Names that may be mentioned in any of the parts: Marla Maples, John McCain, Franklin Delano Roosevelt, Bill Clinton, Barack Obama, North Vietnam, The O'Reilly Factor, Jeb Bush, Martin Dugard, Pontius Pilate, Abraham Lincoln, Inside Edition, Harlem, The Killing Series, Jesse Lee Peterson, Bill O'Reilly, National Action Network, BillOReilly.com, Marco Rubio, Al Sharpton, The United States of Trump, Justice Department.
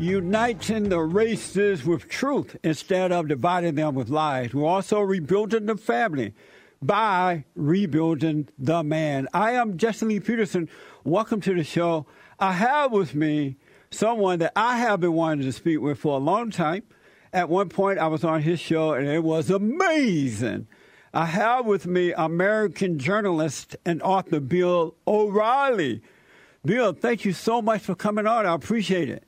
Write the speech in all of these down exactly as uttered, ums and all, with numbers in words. unites in the races with truth instead of dividing them with lies. We're also rebuilding the family by rebuilding the man. I am Jesse Lee Peterson. Welcome to the show. I have with me someone that I have been wanting to speak with for a long time. At one point, I was on his show, and it was amazing. I have with me American journalist and author Bill O'Reilly. Bill, thank you so much for coming on. I appreciate it.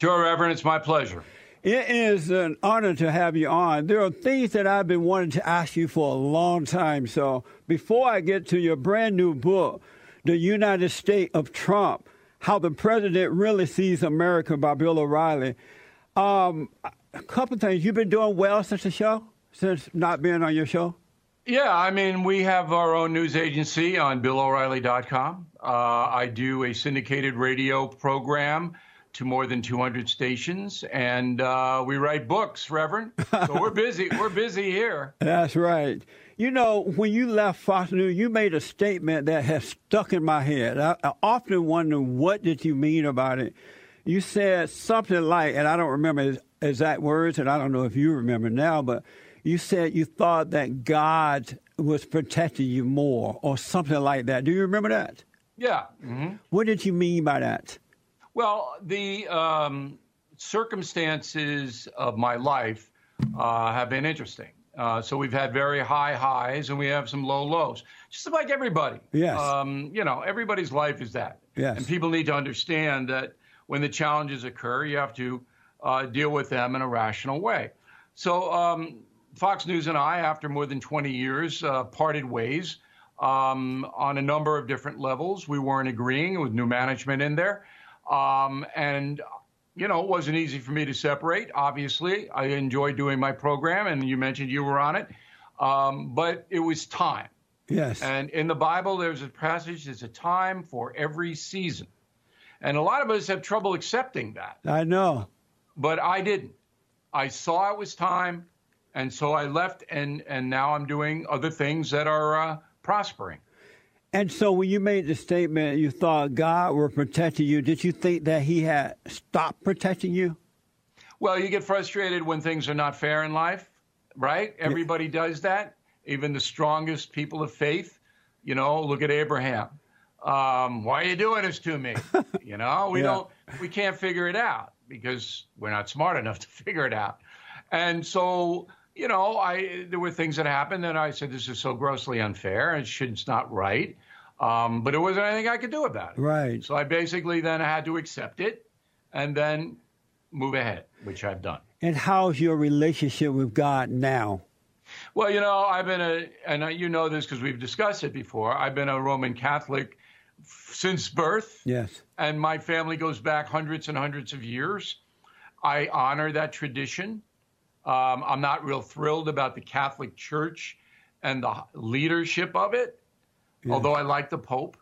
Sure, Reverend. It's my pleasure. It is an honor to have you on. There are things that I've been wanting to ask you for a long time. So before I get to your brand new book, The United States of Trump, How the President Really Sees America by Bill O'Reilly, um, a couple of things. You've been doing well since the show, since not being on your show? Yeah, I mean, we have our own news agency on Bill O'Reilly dot com. Uh, I do a syndicated radio program to more than two hundred stations, and uh, we write books, Reverend. So we're busy. We're busy here. That's right. You know, when you left Fox News, you made a statement that has stuck in my head. I, I often wonder, what did you mean about it? You said something like, and I don't remember his exact words, and I don't know if you remember now, but you said you thought that God was protecting you more or something like that. Do you remember that? Yeah. Mm-hmm. What did you mean by that? Well, the um, circumstances of my life uh, have been interesting. Uh, so we've had very high highs and we have some low lows, just like everybody. Yes. Um, you know, everybody's life is that. Yes. And people need to understand that when the challenges occur, you have to uh, deal with them in a rational way. So um Fox News and I, after more than twenty years, uh, parted ways um, on a number of different levels. We weren't agreeing with new management in there. Um, and, you know, it wasn't easy for me to separate. Obviously, I enjoyed doing my program, and you mentioned you were on it. Um, but it was time. Yes. And in the Bible, there's a passage, there's a time for every season. And a lot of us have trouble accepting that. I know. But I didn't. I saw it was time. And so I left, and, and now I'm doing other things that are uh, prospering. And so when you made the statement, you thought God were protecting you. Did you think that he had stopped protecting you? Well, you get frustrated when things are not fair in life, right? Everybody yeah. does that, even the strongest people of faith. You know, look at Abraham. Um, why are you doing this to me? You know, we yeah. don't, we can't figure it out because we're not smart enough to figure it out. And so, you know, I there were things that happened that I said, this is so grossly unfair and it's not right. Um, but it wasn't anything I could do about it. Right. So I basically then had to accept it and then move ahead, which I've done. And how's your relationship with God now? Well, you know, I've been a, and you know this because we've discussed it before, I've been a Roman Catholic since birth. Yes. And my family goes back hundreds and hundreds of years. I honor that tradition. Um, I'm not real thrilled about the Catholic Church and the leadership of it, yeah. although I like the Pope.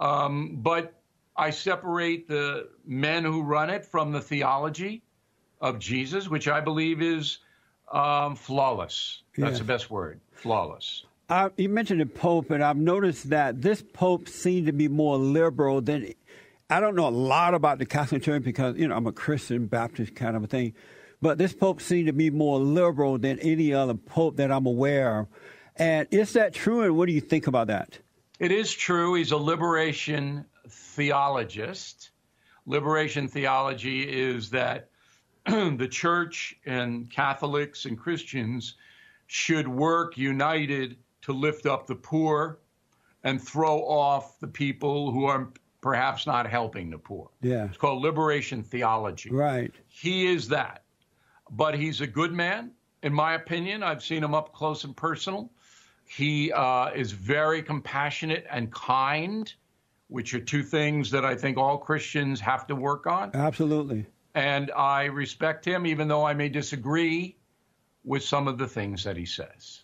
Um, but I separate the men who run it from the theology of Jesus, which I believe is um, flawless. That's yeah. the best word, flawless. I, you mentioned the Pope, and I've noticed that this Pope seemed to be more liberal than – I don't know a lot about the Catholic Church because, you know, I'm a Christian Baptist kind of a thing. But this Pope seemed to be more liberal than any other Pope that I'm aware of. And is that true, and what do you think about that? It is true. He's a liberation theologist. Liberation theology is that the Church and Catholics and Christians should work united to lift up the poor and throw off the people who are perhaps not helping the poor. Yeah. It's called liberation theology. Right. He is that. But he's a good man, in my opinion. I've seen him up close and personal. He uh, is very compassionate and kind, which are two things that I think all Christians have to work on. Absolutely. And I respect him, even though I may disagree with some of the things that he says.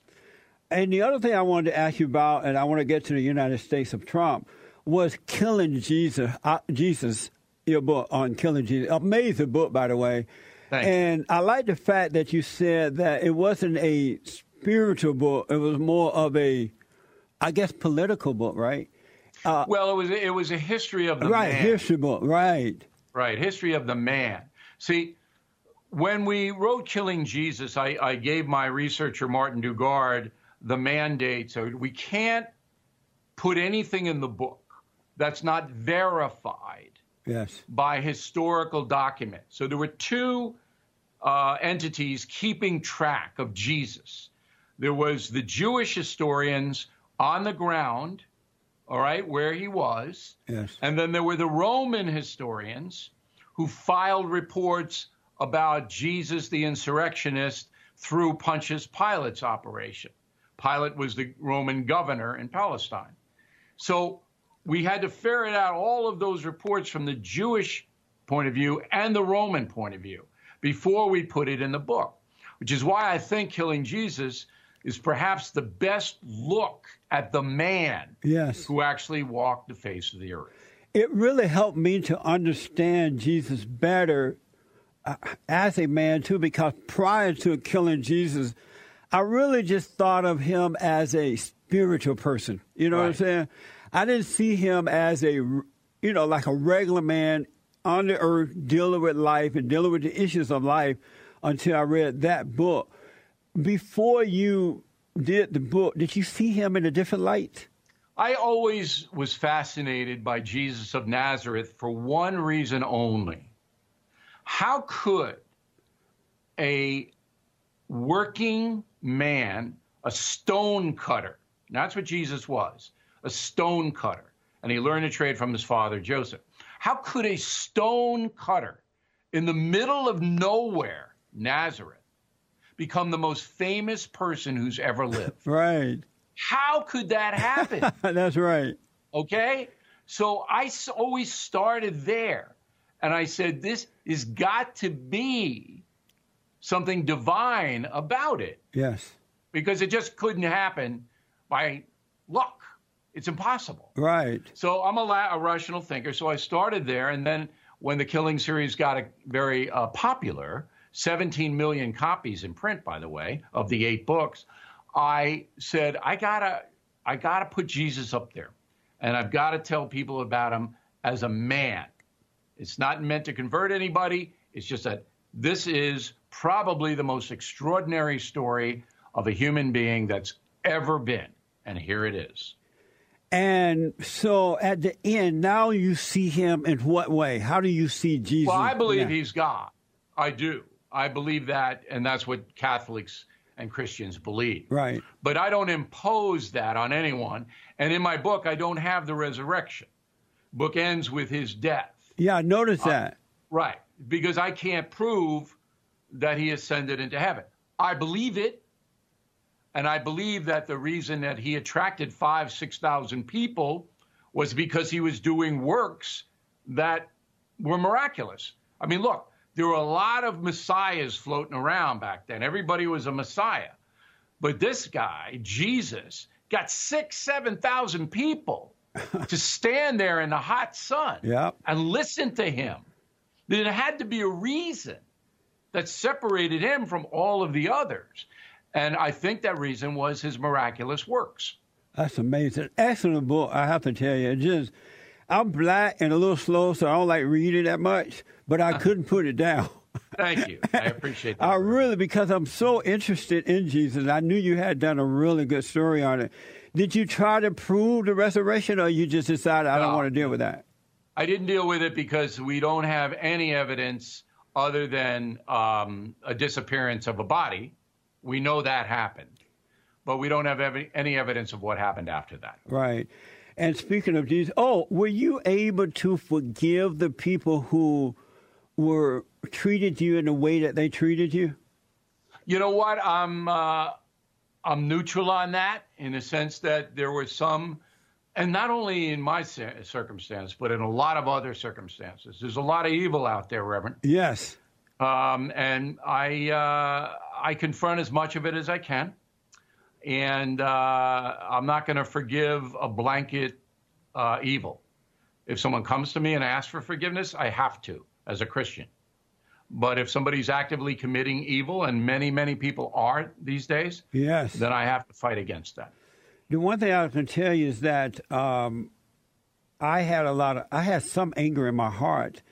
And the other thing I wanted to ask you about, and I want to get to the United States of Trump, was Killing Jesus, uh, Jesus, your book on Killing Jesus. Amazing book, by the way. Thanks. And I like the fact that you said that it wasn't a spiritual book. It was more of a, I guess, political book, right? Uh, well, it was it was a history of the man. Right, history book, right. Right, history of the man. See, when we wrote Killing Jesus, I, I gave my researcher, Martin Dugard, the mandate. So we can't put anything in the book that's not verified yes. by historical documents. So there were two uh, entities keeping track of Jesus. There was the Jewish historians on the ground, all right, where he was. Yes. And then there were the Roman historians who filed reports about Jesus the insurrectionist through Pontius Pilate's operation. Pilate was the Roman governor in Palestine. So we had to ferret out all of those reports from the Jewish point of view and the Roman point of view before we put it in the book, which is why I think Killing Jesus is perhaps the best look at the man yes. who actually walked the face of the earth. It really helped me to understand Jesus better uh, as a man, too, because prior to Killing Jesus, I really just thought of him as a spiritual person. You know right. what I'm saying? I didn't see him as a, you know, like a regular man on the earth dealing with life and dealing with the issues of life until I read that book. Before you did the book, did you see him in a different light? I always was fascinated by Jesus of Nazareth for one reason only. How could a working man, a stone cutter, and that's what Jesus was, a stone cutter, and he learned a trade from his father, Joseph. How could a stone cutter in the middle of nowhere, Nazareth, become the most famous person who's ever lived? Right. How could that happen? That's right. Okay? So I always started there, and I said, this has got to be something divine about it. Yes. Because it just couldn't happen by luck. It's impossible. Right. So I'm a, la- a rational thinker, so I started there, and then when the Killing series got a, very uh, popular, seventeen million copies in print, by the way, of the eight books, I said, I gotta, I gotta put Jesus up there, and I've got to tell people about him as a man. It's not meant to convert anybody. It's just that this is probably the most extraordinary story of a human being that's ever been, and here it is. And so at the end, now you see him in what way? How do you see Jesus? Well, I believe now? He's God. I do. I believe that, and that's what Catholics and Christians believe. Right. But I don't impose that on anyone. And in my book, I don't have the resurrection. Book ends with his death. Yeah, I noticed that. I, right. Because I can't prove that he ascended into heaven. I believe it. And I believe that the reason that he attracted five, six thousand people was because he was doing works that were miraculous. I mean, look. There were a lot of messiahs floating around back then. Everybody was a messiah. But this guy, Jesus, got six, seven thousand people to stand there in the hot sun yep. and listen to him. There had to be a reason that separated him from all of the others. And I think that reason was his miraculous works. That's amazing. Excellent book, I have to tell you. It just... I'm black and a little slow, so I don't like reading that much, but I couldn't put it down. Thank you. I appreciate that. I really, because I'm so interested in Jesus. I knew you had done a really good story on it. Did you try to prove the resurrection, or you just decided, I no, don't want to deal with that? I didn't deal with it because we don't have any evidence other than um, a disappearance of a body. We know that happened, but we don't have ev- any evidence of what happened after that. Right. And speaking of Jesus, oh, were you able to forgive the people who were treated you in the way that they treated you? You know what? I'm uh, I'm neutral on that in the sense that there were some, and not only in my circumstance, but in a lot of other circumstances. There's a lot of evil out there, Reverend. Yes. Um, and I uh, I confront as much of it as I can. And uh, I'm not going to forgive a blanket uh, evil. If someone comes to me and asks for forgiveness, I have to as a Christian. But if somebody's actively committing evil, and many, many people are these days, yes. then I have to fight against that. The one thing I can tell you is that um, I had a lot of, I had some anger in my heart.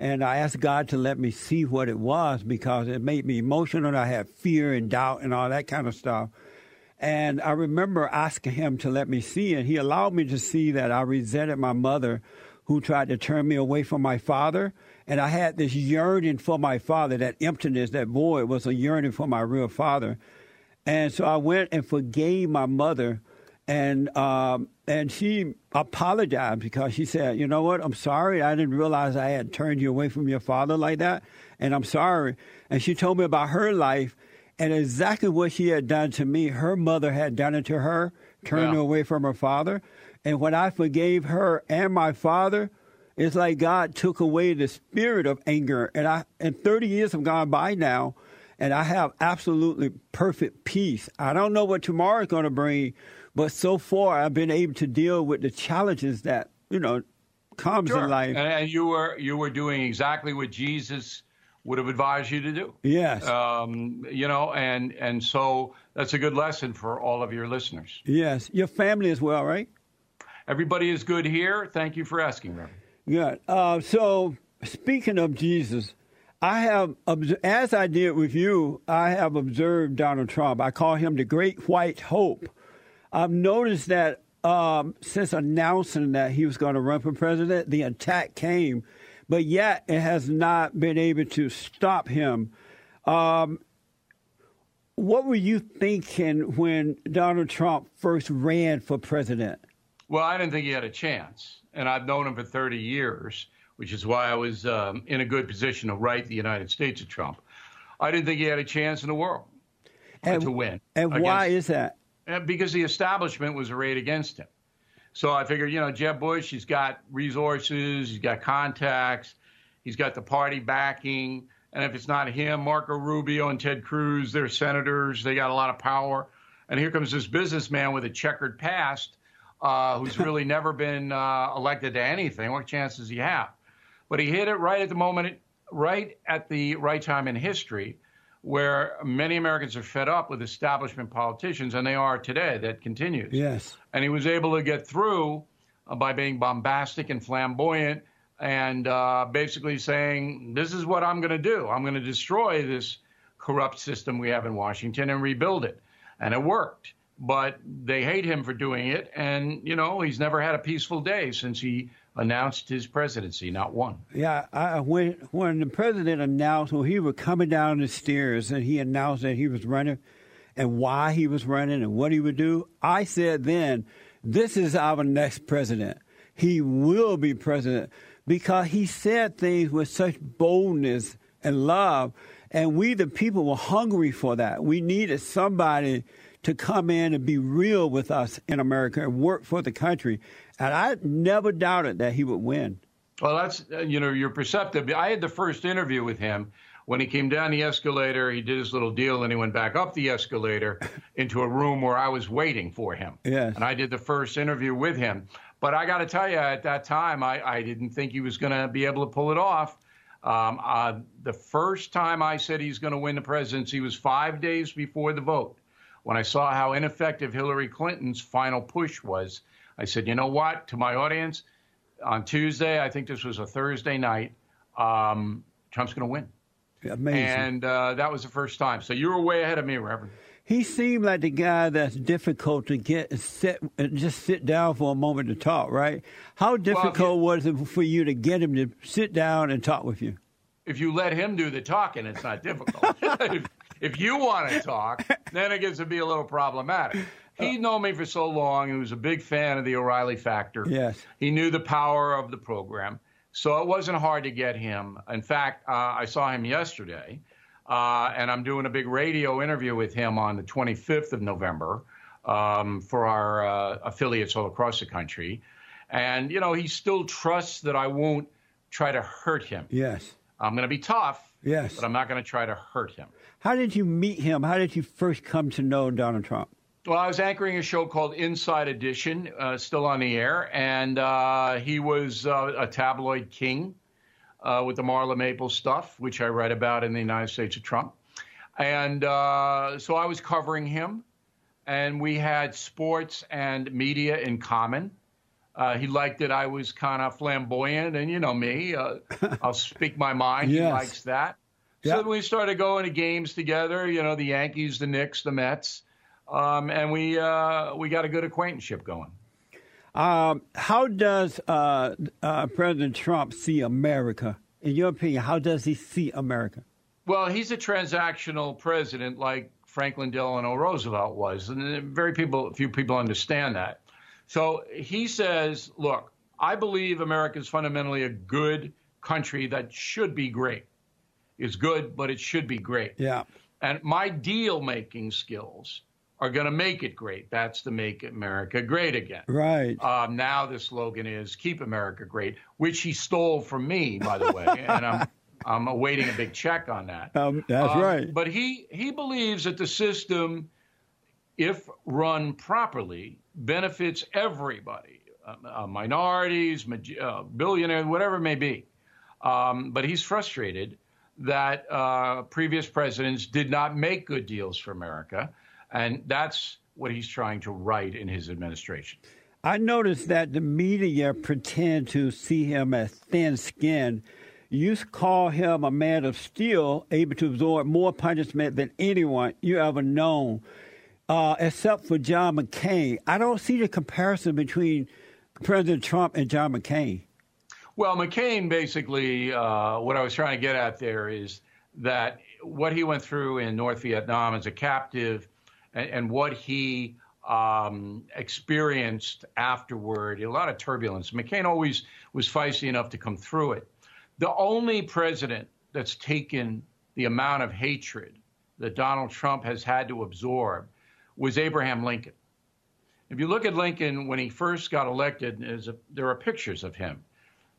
And I asked God to let me see what it was, because it made me emotional. And I had fear and doubt and all that kind of stuff. And I remember asking him to let me see, and he allowed me to see that I resented my mother, who tried to turn me away from my father. And I had this yearning for my father. That emptiness, that void, was a yearning for my real father. And so I went and forgave my mother, and um, and she apologized, because she said, you know what, I'm sorry. I didn't realize I had turned you away from your father like that, and I'm sorry. And she told me about her life and exactly what she had done to me. Her mother had done it to her, turned yeah. her away from her father. And when I forgave her and my father, it's like God took away the spirit of anger. And I, and thirty years have gone by now, and I have absolutely perfect peace. I don't know what tomorrow is going to bring, but so far I've been able to deal with the challenges that, you know, comes sure. in life. And you were you were doing exactly what Jesus would have advised you to do. Yes. Um, you know, and, and so that's a good lesson for all of your listeners. Yes. Your family as well, right? Everybody is good here. Thank you for asking, Reverend. Good. Uh, so speaking of Jesus, I have, as I did with you, I have observed Donald Trump. I call him the Great White Hope. I've noticed that um, since announcing that he was going to run for president, the attack came, but yet it has not been able to stop him. Um, what were you thinking when Donald Trump first ran for president? Well, I didn't think he had a chance, and I've known him for thirty years. Which is why I was um, in a good position to write The United States of Trump. I didn't think he had a chance in the world and, to win. And against, why is that? Because the establishment was arrayed against him. So I figured, you know, Jeb Bush, he's got resources, he's got contacts, he's got the party backing. And if it's not him, Marco Rubio and Ted Cruz, they're senators, they got a lot of power. And here comes this businessman with a checkered past uh, who's really never been uh, elected to anything. What chance does he have? But he hit it right at the moment, right at the right time in history, where many Americans are fed up with establishment politicians, and they are today. That continues. Yes. And he was able to get through by being bombastic and flamboyant and uh, basically saying, this is what I'm going to do. I'm going to destroy this corrupt system we have in Washington and rebuild it. And it worked. But they hate him for doing it. And, you know, he's never had a peaceful day since he announced his presidency, not one. Yeah, I, when, when the president announced, well, he was coming down the stairs and he announced that he was running and why he was running and what he would do, I said then, this is our next president. He will be president, because he said things with such boldness and love, and we, the people, were hungry for that. We needed somebody to come in and be real with us in America and work for the country. And I never doubted that he would win. Well, that's, you know, you're perceptive. I had the first interview with him when he came down the escalator. He did his little deal, and he went back up the escalator into a room where I was waiting for him. Yes. And I did the first interview with him. But I got to tell you, at that time, I, I didn't think he was going to be able to pull it off. Um, uh, the first time I said he's going to win the presidency was five days before the vote. When I saw how ineffective Hillary Clinton's final push was, I said, you know what, to my audience, on Tuesday, I think this was a Thursday night, um, Trump's going to win. Amazing. And uh, that was the first time. So you were way ahead of me, Reverend. He seemed like the guy that's difficult to get sit, just sit down for a moment to talk, right? How difficult well, you, was it for you to get him to sit down and talk with you? If you let him do the talking, it's not difficult. if, If you want to talk, then it gets to be a little problematic. He'd known me for so long. He was a big fan of the O'Reilly Factor. Yes. He knew the power of the program. So it wasn't hard to get him. In fact, uh, I saw him yesterday, uh, and I'm doing a big radio interview with him on the twenty-fifth of November um, for our uh, affiliates all across the country. And, you know, he still trusts that I won't try to hurt him. Yes. I'm going to be tough. Yes. But I'm not going to try to hurt him. How did you meet him? How did you first come to know Donald Trump? Well, I was anchoring a show called Inside Edition, uh, still on the air. And uh, he was uh, a tabloid king uh, with the Marla Maples stuff, which I write about in The United States of Trump. And uh, so I was covering him. And we had sports and media in common. Uh, he liked that I was kind of flamboyant, and you know me, uh, I'll speak my mind. Yes. He likes that. So yep. we started going to games together, you know, the Yankees, the Knicks, the Mets, um, and we uh, we got a good acquaintanceship going. Um, how does uh, uh, President Trump see America? In your opinion, how does he see America? Well, he's a transactional president like Franklin Delano Roosevelt was, and very people, few people understand that. So he says, look, I believe America is fundamentally a good country that should be great. It's good, but it should be great. Yeah. And my deal-making skills are going to make it great. That's to make America great again. Right. Um, now the slogan is keep America great, which he stole from me, by the way, and I'm I'm awaiting a big check on that. Um, that's um, right. But he, he believes that the system, if run properly, benefits everybody, uh, uh, minorities, uh, billionaires, whatever it may be. Um, but he's frustrated that uh, previous presidents did not make good deals for America. And that's what he's trying to right in his administration. I noticed that the media pretend to see him as thin-skinned. You call him a man of steel, able to absorb more punishment than anyone you ever known, uh, except for John McCain. I don't see the comparison between President Trump and John McCain. Well, McCain basically, uh, what I was trying to get at there is that what he went through in North Vietnam as a captive and, and what he um, experienced afterward, a lot of turbulence. McCain always was feisty enough to come through it. The only president that's taken the amount of hatred that Donald Trump has had to absorb was Abraham Lincoln. If you look at Lincoln when he first got elected, a, there are pictures of him.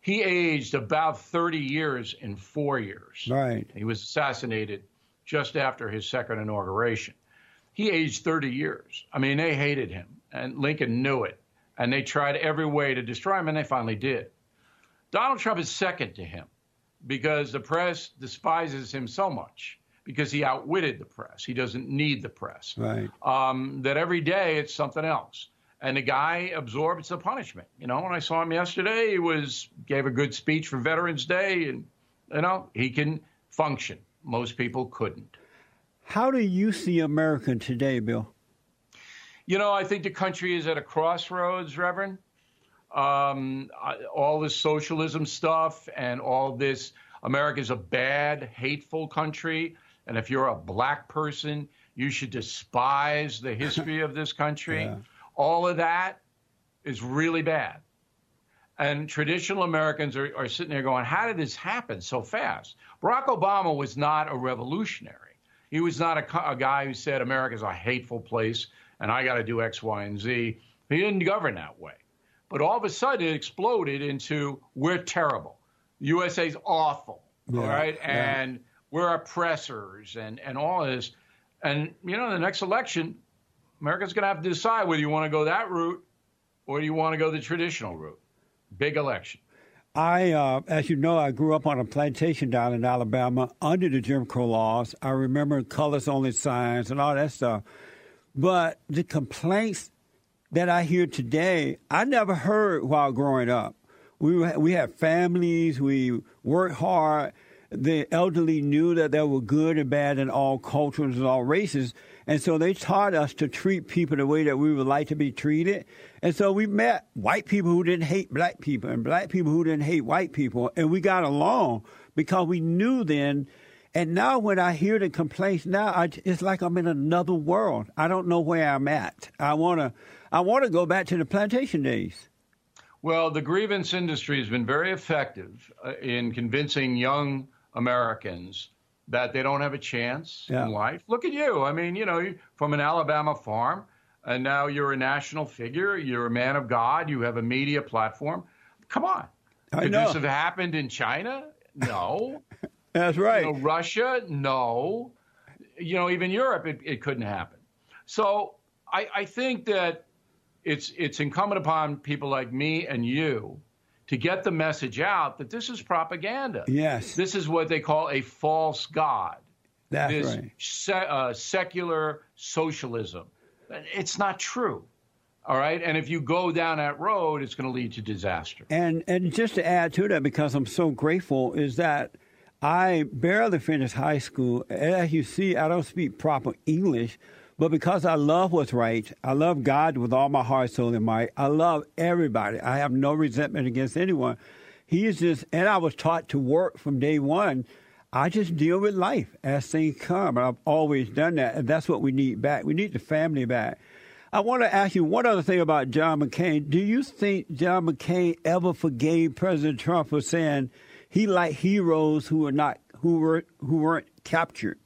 He aged about thirty years in four years. Right. He was assassinated just after his second inauguration. He aged thirty years. I mean, they hated him, and Lincoln knew it, and they tried every way to destroy him, and they finally did. Donald Trump is second to him because the press despises him so much because he outwitted the press. He doesn't need the press. Right. Um, that every day it's something else. And the guy absorbs the punishment. You know, when I saw him yesterday, he was gave a good speech for Veterans Day. And, you know, he can function. Most people couldn't. How do you see America today, Bill? You know, I think the country is at a crossroads, Reverend. Um, all this socialism stuff and all this, America's a bad, hateful country. And if you're a black person, you should despise the history of this country. Yeah. All of that is really bad. And traditional Americans are, are sitting there going, how did this happen so fast? Barack Obama was not a revolutionary. He was not a, a guy who said America's a hateful place and I got to do X, Y, and Z. He didn't govern that way. But all of a sudden, it exploded into we're terrible. The U S A's awful, yeah, all right? Yeah. And we're oppressors and, and all this. And, you know, the next election, America's going to have to decide whether you want to go that route or you want to go the traditional route. Big election. I, uh, as you know, I grew up on a plantation down in Alabama under the Jim Crow laws. I remember colors-only signs and all that stuff. But the complaints that I hear today, I never heard while growing up. We were, we had families, we worked hard. The elderly knew that there were good and bad in all cultures and all races. And so they taught us to treat people the way that we would like to be treated. And so we met white people who didn't hate black people and black people who didn't hate white people. And we got along because we knew then. And now when I hear the complaints now, I, it's like I'm in another world. I don't know where I'm at. I want to... I want to go back to the plantation days. Well, the grievance industry has been very effective uh, in convincing young Americans that they don't have a chance yeah. in life. Look at you. I mean, you know, from an Alabama farm, and now you're a national figure. You're a man of God. You have a media platform. Come on. I Could know. this have happened in China? No. That's right. You know, Russia? No. You know, even Europe, it, it couldn't happen. So I, I think that It's it's incumbent upon people like me and you to get the message out that this is propaganda. Yes. This is what they call a false god. That's this right. This se- uh, secular socialism. It's not true. All right. And if you go down that road, it's going to lead to disaster. And and just to add to that, because I'm so grateful, is that I barely finished high school. As you see, I don't speak proper English, but because I love what's right, I love God with all my heart, soul, and might. I love everybody. I have no resentment against anyone. He is just, and I was taught to work from day one. I just deal with life as things come. And I've always done that. And that's what we need back. We need the family back. I want to ask you one other thing about John McCain. Do you think John McCain ever forgave President Trump for saying he liked heroes who were not who were who weren't captured?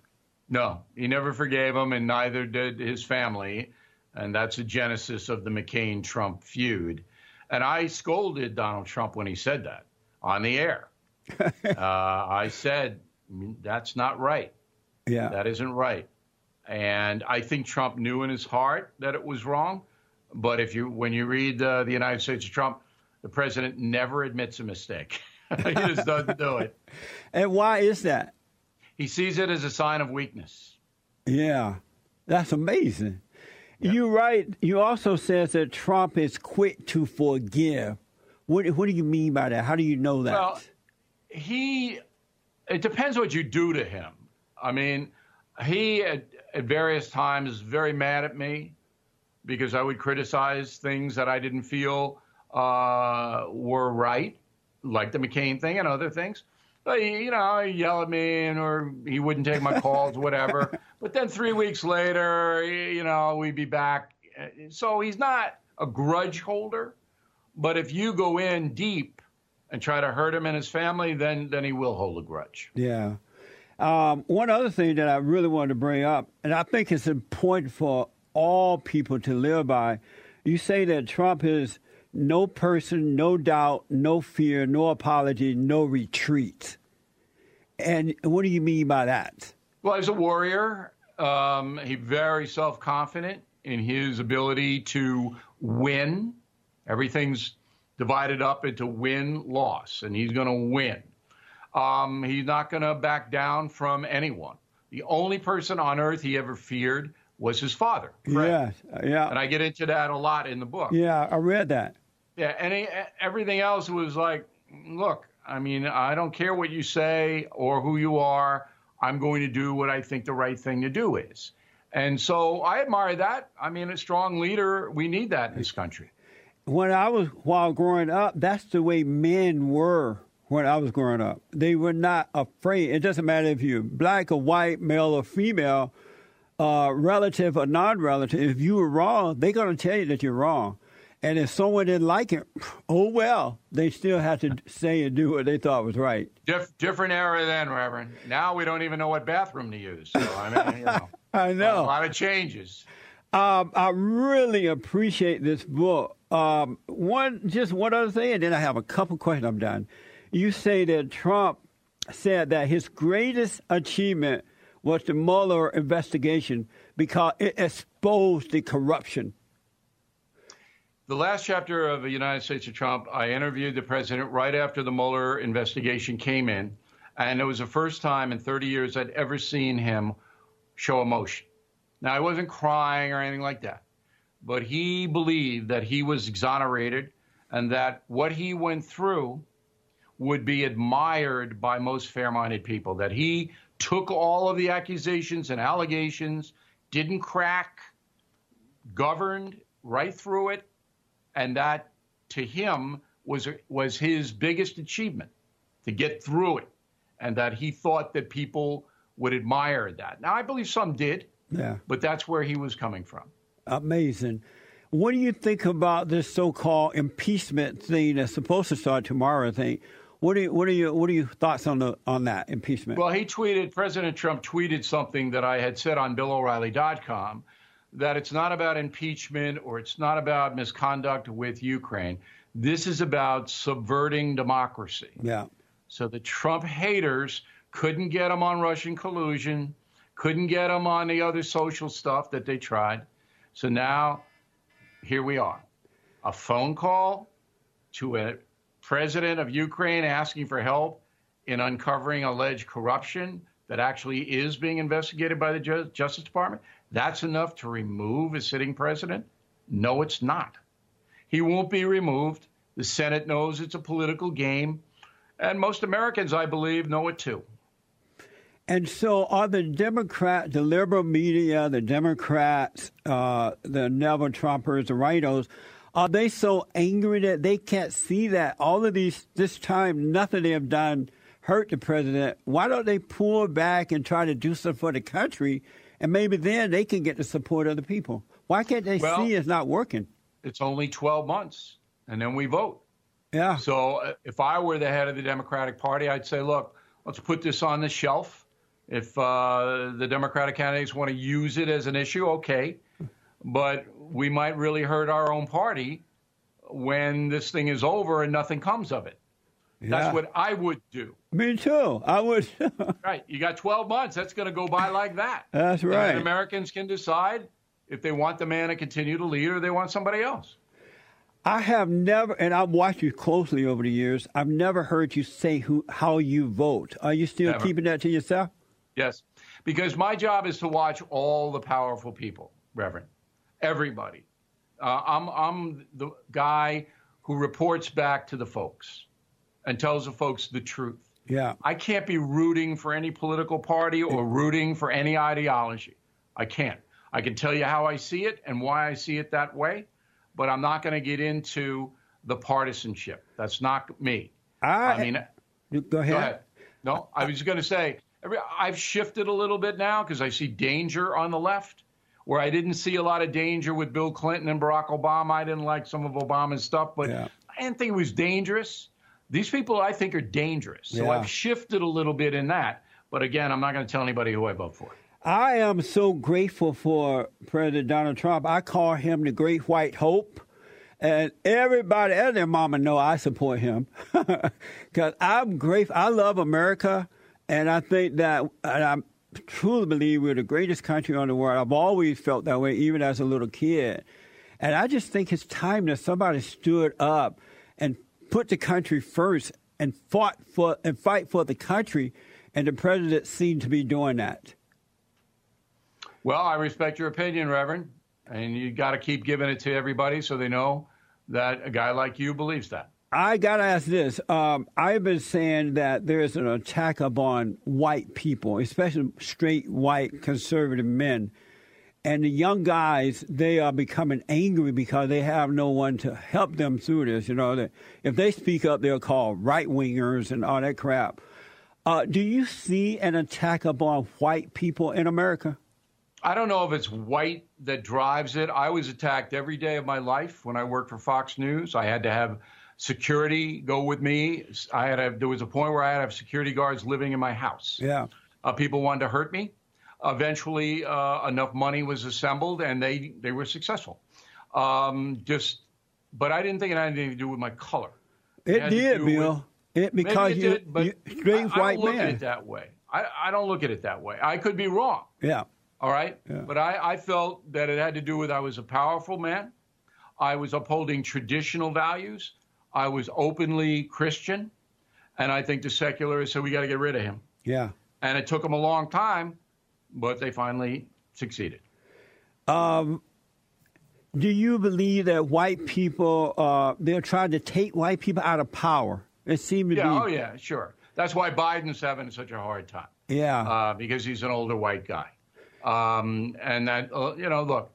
No, he never forgave him, and neither did his family, and that's the genesis of the McCain-Trump feud. And I scolded Donald Trump when he said that on the air. uh, I said that's not right. Yeah, that isn't right. And I think Trump knew in his heart that it was wrong. But if you, when you read uh, The United States of Trump, the president never admits a mistake. He just doesn't do it. And why is that? He sees it as a sign of weakness. Yeah, that's amazing. Yeah. You're right. You also says that Trump is quick to forgive. What, what do you mean by that? How do you know that? Well, he, it depends what you do to him. I mean, he at, at various times is very mad at me because I would criticize things that I didn't feel uh, were right, like the McCain thing and other things. But he, you know, he yelled at me, and, or he wouldn't take my calls, whatever. But then three weeks later, you know, we'd be back. So he's not a grudge holder. But if you go in deep and try to hurt him and his family, then then he will hold a grudge. Yeah. Um, one other thing that I really wanted to bring up, and I think it's important for all people to live by, you say that Trump is no person, no doubt, no fear, no apology, no retreat. And what do you mean by that? Well, he's a warrior. Um, he's very self-confident in his ability to win. Everything's divided up into win-loss, and he's going to win. Um, he's not going to back down from anyone. The only person on earth he ever feared was his father. Yes, yeah. And I get into that a lot in the book. Yeah, I read that. Yeah, and he, everything else was like, look, I mean, I don't care what you say or who you are. I'm going to do what I think the right thing to do is. And so I admire that. I mean, a strong leader, we need that in this country. When I was, while growing up, that's the way men were. When I was growing up, they were not afraid. It doesn't matter if you're black or white, male or female, uh, relative or non-relative. If you were wrong, they're going to tell you that you're wrong. And if someone didn't like it, oh, well, they still had to say and do what they thought was right. Dif- different era then, Reverend. Now we don't even know what bathroom to use. So, I mean, you know, I know. A lot of changes. Um, I really appreciate this book. Um, one, just one other thing, and then I have a couple questions. I'm done. You say that Trump said that his greatest achievement was the Mueller investigation because it exposed the corruption. The last chapter of The United States of Trump, I interviewed the president right after the Mueller investigation came in, and it was the first time in thirty years I'd ever seen him show emotion. Now, I wasn't crying or anything like that, but he believed that he was exonerated and that what he went through would be admired by most fair-minded people, that he took all of the accusations and allegations, didn't crack, governed right through it, and that, to him, was was his biggest achievement, to get through it, and that he thought that people would admire that. Now, I believe some did, yeah, but that's where he was coming from. Amazing. What do you think about this so-called impeachment thing that's supposed to start tomorrow, I think? What are you, what are your what are your thoughts on the on that impeachment? Well, he tweeted, President Trump tweeted something that I had said on Bill O'Reilly dot com, that it's not about impeachment or it's not about misconduct with Ukraine. This is about subverting democracy. Yeah. So the Trump haters couldn't get him on Russian collusion, couldn't get him on the other social stuff that they tried. So now here we are. A phone call to a president of Ukraine asking for help in uncovering alleged corruption that actually is being investigated by the Justice Department, that's enough to remove a sitting president? No, it's not. He won't be removed. The Senate knows it's a political game. And most Americans, I believe, know it too. And so are the Democrat, the liberal media, the Democrats, uh, the never Trumpers, the rightos, are they so angry that they can't see that all of these, this time, nothing they have done hurt the president? Why don't they pull back and try to do something for the country? And maybe then they can get the support of the people. Why can't they well, see it's not working? It's only twelve months, and then we vote. Yeah. So if I were the head of the Democratic Party, I'd say, look, let's put this on the shelf. If uh, the Democratic candidates want to use it as an issue, okay. But we might really hurt our own party when this thing is over and nothing comes of it. Yeah. That's what I would do. Me too. I would. Right. You got twelve months. That's going to go by like that. That's right. And Americans can decide if they want the man to continue to lead or they want somebody else. I have never, and I've watched you closely over the years, I've never heard you say who how you vote. Are you still never. keeping that to yourself? Yes, because my job is to watch all the powerful people, Reverend, everybody. Uh, I'm, I'm the guy who reports back to the folks and tells the folks the truth. Yeah. I can't be rooting for any political party or rooting for any ideology. I can't. I can tell you how I see it and why I see it that way, but I'm not going to get into the partisanship. That's not me. I, I mean, go ahead. Go ahead. No, I was going to say, I've shifted a little bit now because I see danger on the left, where I didn't see a lot of danger with Bill Clinton and Barack Obama. I didn't like some of Obama's stuff, but yeah. I didn't think it was dangerous. These people, I think, are dangerous. So yeah. I've shifted a little bit in that. But again, I'm not going to tell anybody who I vote for. I am so grateful for President Donald Trump. I call him the Great White Hope. And everybody and their mama know I support him because I'm grateful. I love America. And I think that, and I truly believe we're the greatest country on the world. I've always felt that way, even as a little kid. And I just think it's time that somebody stood up and put the country first and fought for and fight for the country. And the president seemed to be doing that. Well, I respect your opinion, Reverend. And you got to keep giving it to everybody so they know that a guy like you believes that. I got to ask this. Um, I've been saying that there is an attack upon white people, especially straight, white, conservative men. And the young guys, they are becoming angry because they have no one to help them through this. You know, that if they speak up, they're called right-wingers and all that crap. Uh, do you see an attack upon white people in America? I don't know if it's white that drives it. I was attacked every day of my life when I worked for Fox News. I had to have security go with me. I had a, there was a point where I had to have security guards living in my house. Yeah, uh, people wanted to hurt me. Eventually, uh, enough money was assembled, and they they were successful. Um, just, but I didn't think it had anything to do with my color. It, it did, Bill. With, it because it you, did, but you straight I, white I don't man. Look at it that way. I, I don't look at it that way. I could be wrong. Yeah. All right. Yeah. But I, I felt that it had to do with I was a powerful man. I was upholding traditional values. I was openly Christian, and I think the secularists said, we got to get rid of him. Yeah. And it took them a long time, but they finally succeeded. Um, do you believe that white people, uh, they're trying to take white people out of power? It seemed to yeah, be. Oh, yeah, sure. That's why Biden's having such a hard time. Yeah. Uh, because he's an older white guy. Um, and, that, uh, you know, look,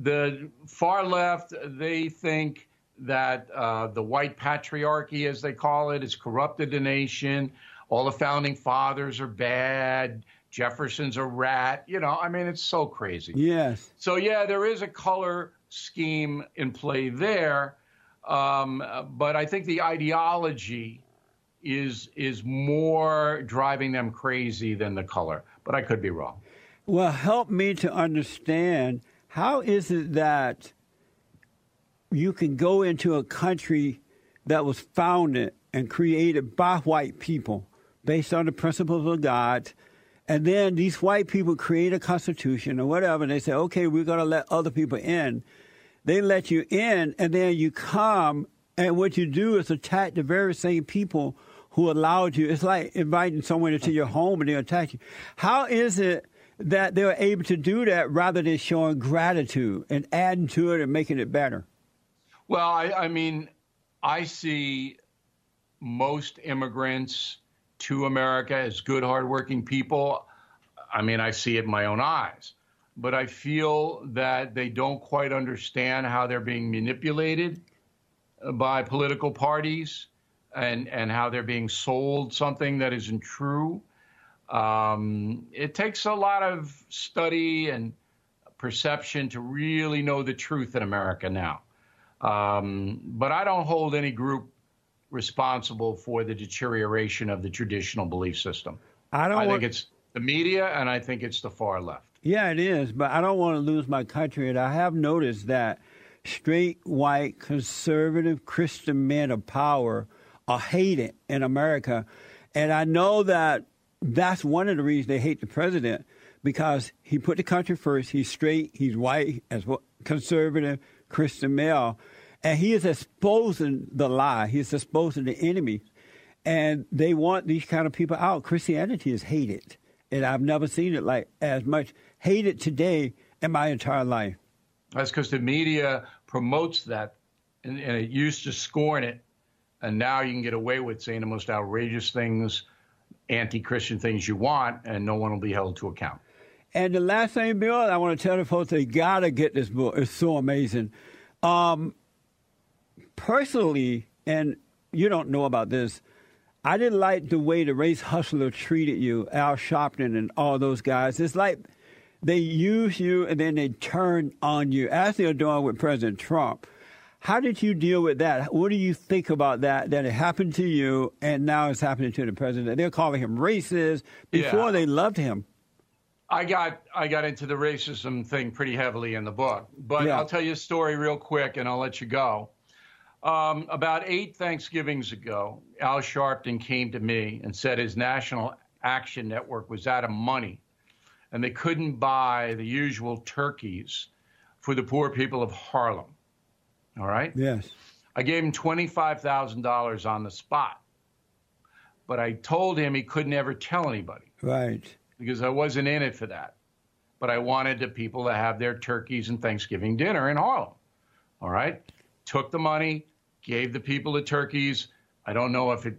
the far left, they think that uh, the white patriarchy, as they call it, has corrupted the nation. All the founding fathers are bad. Jefferson's a rat. You know, I mean, it's so crazy. Yes. So, yeah, there is a color scheme in play there. Um, but I think the ideology is is more driving them crazy than the color. But I could be wrong. Well, help me to understand, how is it that you can go into a country that was founded and created by white people based on the principles of God, and then these white people create a constitution or whatever, and they say, okay, we're going to let other people in. They let you in, and then you come, and what you do is attack the very same people who allowed you. It's like inviting someone into your home and they attack you. How is it that they were able to do that rather than showing gratitude and adding to it and making it better? Well, I, I mean, I see most immigrants to America as good, hardworking people. I mean, I see it in my own eyes. But I feel that they don't quite understand how they're being manipulated by political parties and, and how they're being sold something that isn't true. Um, it takes a lot of study and perception to really know the truth in America now. Um, but I don't hold any group responsible for the deterioration of the traditional belief system. I don't. I think it's the media, and I think it's the far left. Yeah, it is. But I don't want to lose my country. And I have noticed that straight, white, conservative Christian men of power are hated in America. And I know that that's one of the reasons they hate the president, because he put the country first. He's straight. He's white, as well, conservative Christian male. And he is exposing the lie. He's exposing the enemy. And they want these kind of people out. Christianity is hated. And I've never seen it like as much hated today in my entire life. That's because the media promotes that, and, and it used to scorn it. And now you can get away with saying the most outrageous things, anti-Christian things you want, and no one will be held to account. And the last thing, Bill, I want to tell the folks, they got to get this book. It's so amazing. Um, personally, and you don't know about this, I didn't like the way the race hustler treated you, Al Sharpton and all those guys. It's like they use you and then they turn on you, as they're doing with President Trump. How did you deal with that? What do you think about that, that it happened to you and now it's happening to the president? They're calling him racist. Before, yeah, they loved him. I got I got into the racism thing pretty heavily in the book. But yeah. I'll tell you a story real quick and I'll let you go. Um, about eight Thanksgivings ago, Al Sharpton came to me and said his National Action Network was out of money and they couldn't buy the usual turkeys for the poor people of Harlem. All right? Yes. I gave him twenty-five thousand dollars on the spot, but I told him he couldn't ever tell anybody. Right. Because I wasn't in it for that, but I wanted the people to have their turkeys and Thanksgiving dinner in Harlem. All right? Took the money, gave the people the turkeys. I don't know if it,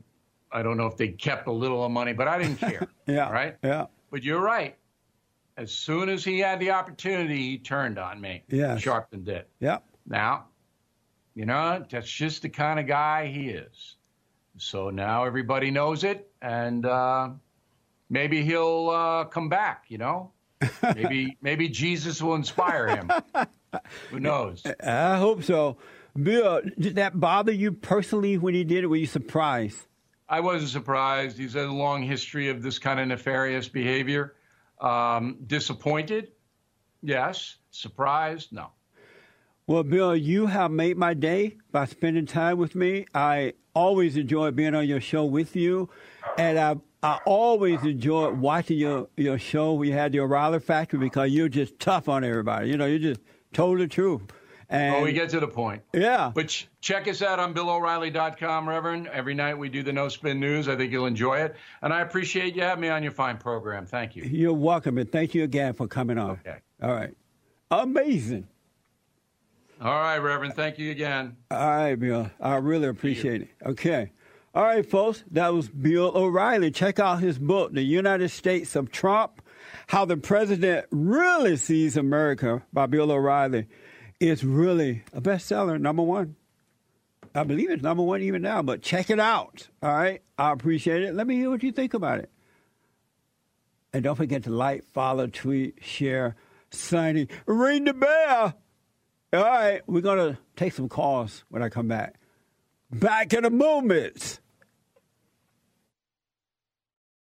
I don't know if they kept a little of money, but I didn't care. Yeah. Right. Yeah. But you're right. As soon as he had the opportunity, he turned on me. Yeah. Sharpton did. Yeah. Now, you know, that's just the kind of guy he is. So now everybody knows it, and uh, maybe he'll uh, come back. You know, maybe maybe Jesus will inspire him. Who knows? I hope so. Bill, did that bother you personally when he did it? Were you surprised? I wasn't surprised. He's had a long history of this kind of nefarious behavior. Um, disappointed? Yes. Surprised? No. Well, Bill, you have made my day by spending time with me. I always enjoy being on your show with you. And I I always enjoy watching your, your show. We had The O'Reilly Factor, because you're just tough on everybody. You know, you're just told the truth. And, well, we get to the point. Yeah. But ch- check us out on Bill O'Reilly dot com, Reverend. Every night we do the No Spin News. I think you'll enjoy it. And I appreciate you having me on your fine program. Thank you. You're welcome. And thank you again for coming on. Okay. All right. Amazing. All right, Reverend. Thank you again. All right, Bill. I really appreciate it. Okay. All right, folks. That was Bill O'Reilly. Check out his book, The United States of Trump, How the President Really Sees America, by Bill O'Reilly. It's really a bestseller, number one. I believe it's number one even now, but check it out. All right? I appreciate it. Let me hear what you think about it. And don't forget to like, follow, tweet, share, sign in, ring the bell. All right, we're going to take some calls when I come back. Back in a moment.